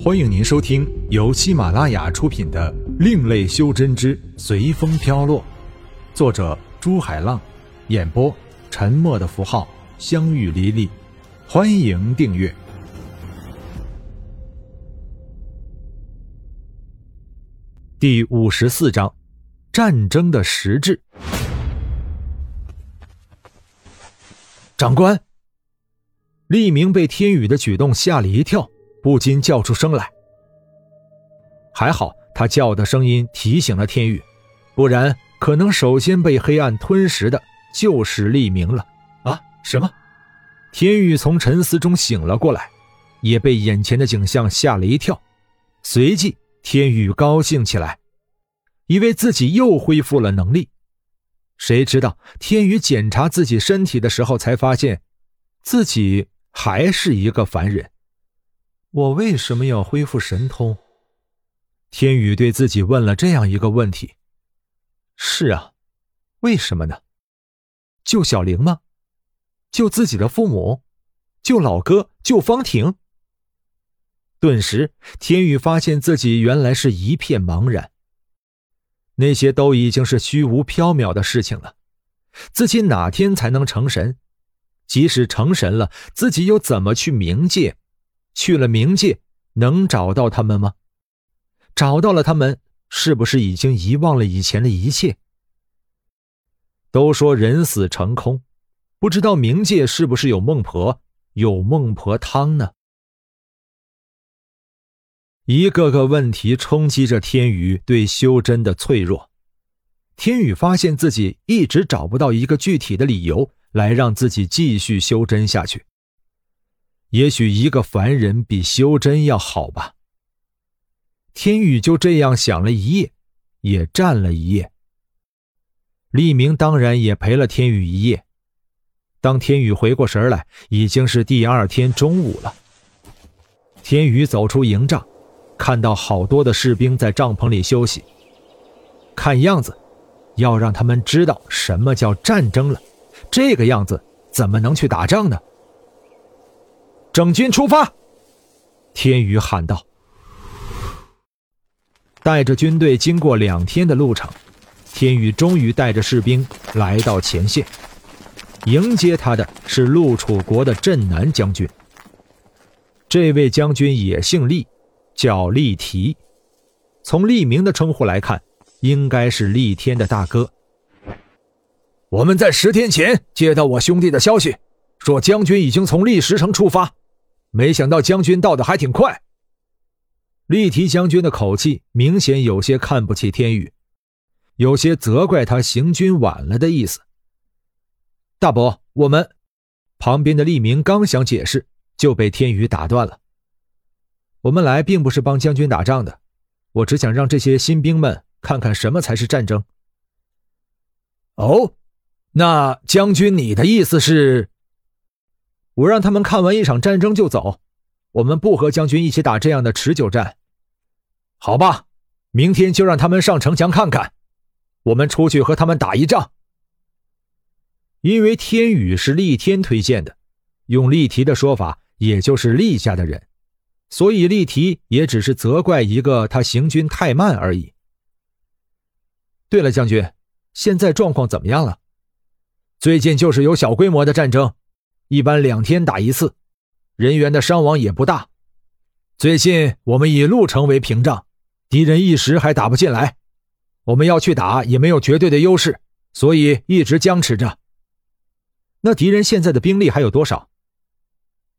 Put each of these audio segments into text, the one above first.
欢迎您收听由喜马拉雅出品的《另类修真之随风飘落》，作者朱海浪，演播沉默的符号、相遇黎黎。欢迎订阅。第54章：战争的实质。长官，厉明被天宇的举动吓了一跳，不禁叫出声来。还好他叫的声音提醒了天宇，不然可能首先被黑暗吞食的就是厉明了。啊，什么？天宇从沉思中醒了过来，也被眼前的景象吓了一跳。随即天宇高兴起来，以为自己又恢复了能力。谁知道天宇检查自己身体的时候才发现，自己还是一个凡人。我为什么要恢复神通？天宇对自己问了这样一个问题。是啊，为什么呢？救小玲吗？救自己的父母？救老哥？救方婷？顿时天宇发现自己原来是一片茫然，那些都已经是虚无缥缈的事情了，自己哪天才能成神？即使成神了，自己又怎么去冥界？去了冥界能找到他们吗？找到了他们，是不是已经遗忘了以前的一切？都说人死成空，不知道冥界是不是有孟婆，有孟婆汤呢？一个个问题冲击着天宇对修真的脆弱。天宇发现自己一直找不到一个具体的理由来让自己继续修真下去。也许一个凡人比修真要好吧。天宇就这样想了一夜，也站了一夜。厉明当然也陪了天宇一夜。当天宇回过神来，已经是第二天中午了。天宇走出营帐，看到好多的士兵在帐篷里休息。看样子，要让他们知道什么叫战争了。这个样子怎么能去打仗呢？整军出发！天宇喊道。带着军队经过2天的路程，天宇终于带着士兵来到前线。迎接他的是陆楚国的镇南将军。这位将军也姓厉，叫厉提。从厉明的称呼来看，应该是厉天的大哥。我们在10天前接到我兄弟的消息，说将军已经从砾石城出发，没想到将军到的还挺快。厉提将军的口气明显有些看不起天宇，有些责怪他行军晚了的意思。大伯，我们……旁边的厉明刚想解释，就被天宇打断了。我们来并不是帮将军打仗的，我只想让这些新兵们看看什么才是战争。哦，那将军你的意思是……我让他们看完一场战争就走，我们不和将军一起打这样的持久战。好吧，明天就让他们上城墙看看，我们出去和他们打一仗。因为天宇是厉天推荐的，用厉提的说法也就是厉家的人，所以厉提也只是责怪一个他行军太慢而已。对了，将军，现在状况怎么样了？最近就是有小规模的战争，一般2天打一次，人员的伤亡也不大。最近我们以陆城为屏障，敌人一时还打不进来，我们要去打也没有绝对的优势，所以一直僵持着。那敌人现在的兵力还有多少？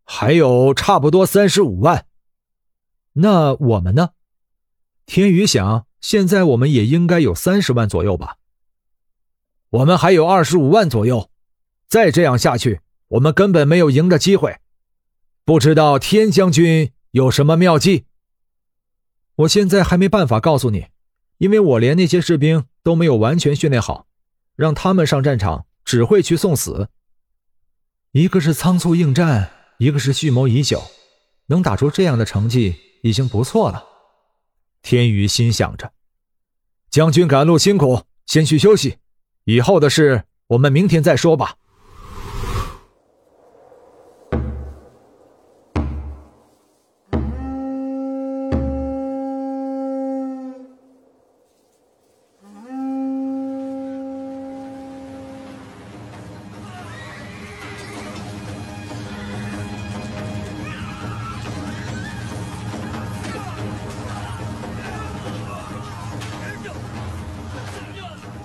还有差不多35万。那我们呢？天宇想，现在我们也应该有30万左右吧。我们还有25万左右，再这样下去我们根本没有赢的机会。不知道天将军有什么妙计？我现在还没办法告诉你，因为我连那些士兵都没有完全训练好，让他们上战场只会去送死。一个是仓促应战，一个是蓄谋已久，能打出这样的成绩已经不错了。天宇心想着。将军赶路辛苦，先去休息，以后的事我们明天再说吧。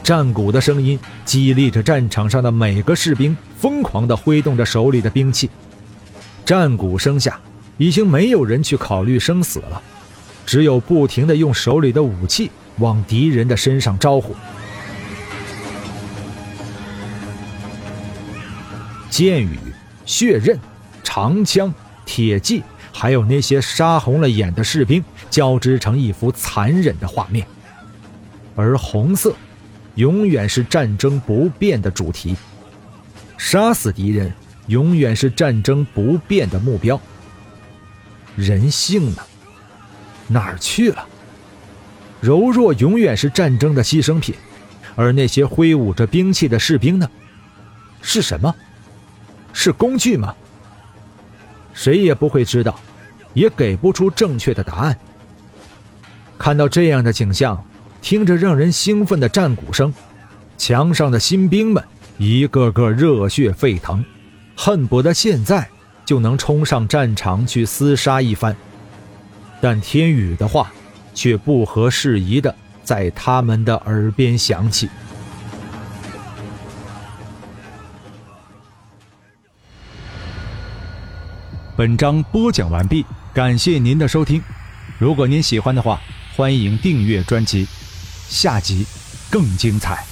战鼓的声音激励着战场上的每个士兵疯狂地挥动着手里的兵器。战鼓声下，已经没有人去考虑生死了，只有不停地用手里的武器往敌人的身上招呼。箭雨、血刃、长枪、铁骑，还有那些杀红了眼的士兵，交织成一幅残忍的画面。而红色永远是战争不变的主题，杀死敌人永远是战争不变的目标。人性呢？哪儿去了？柔弱永远是战争的牺牲品，而那些挥舞着兵器的士兵呢？是什么？是工具吗？谁也不会知道，也给不出正确的答案。看到这样的景象，听着让人兴奋的战鼓声，墙上的新兵们一个个热血沸腾，恨不得现在就能冲上战场去厮杀一番。但天宇的话却不合时宜地在他们的耳边响起。本章播讲完毕，感谢您的收听。如果您喜欢的话，欢迎订阅专辑，下集更精彩。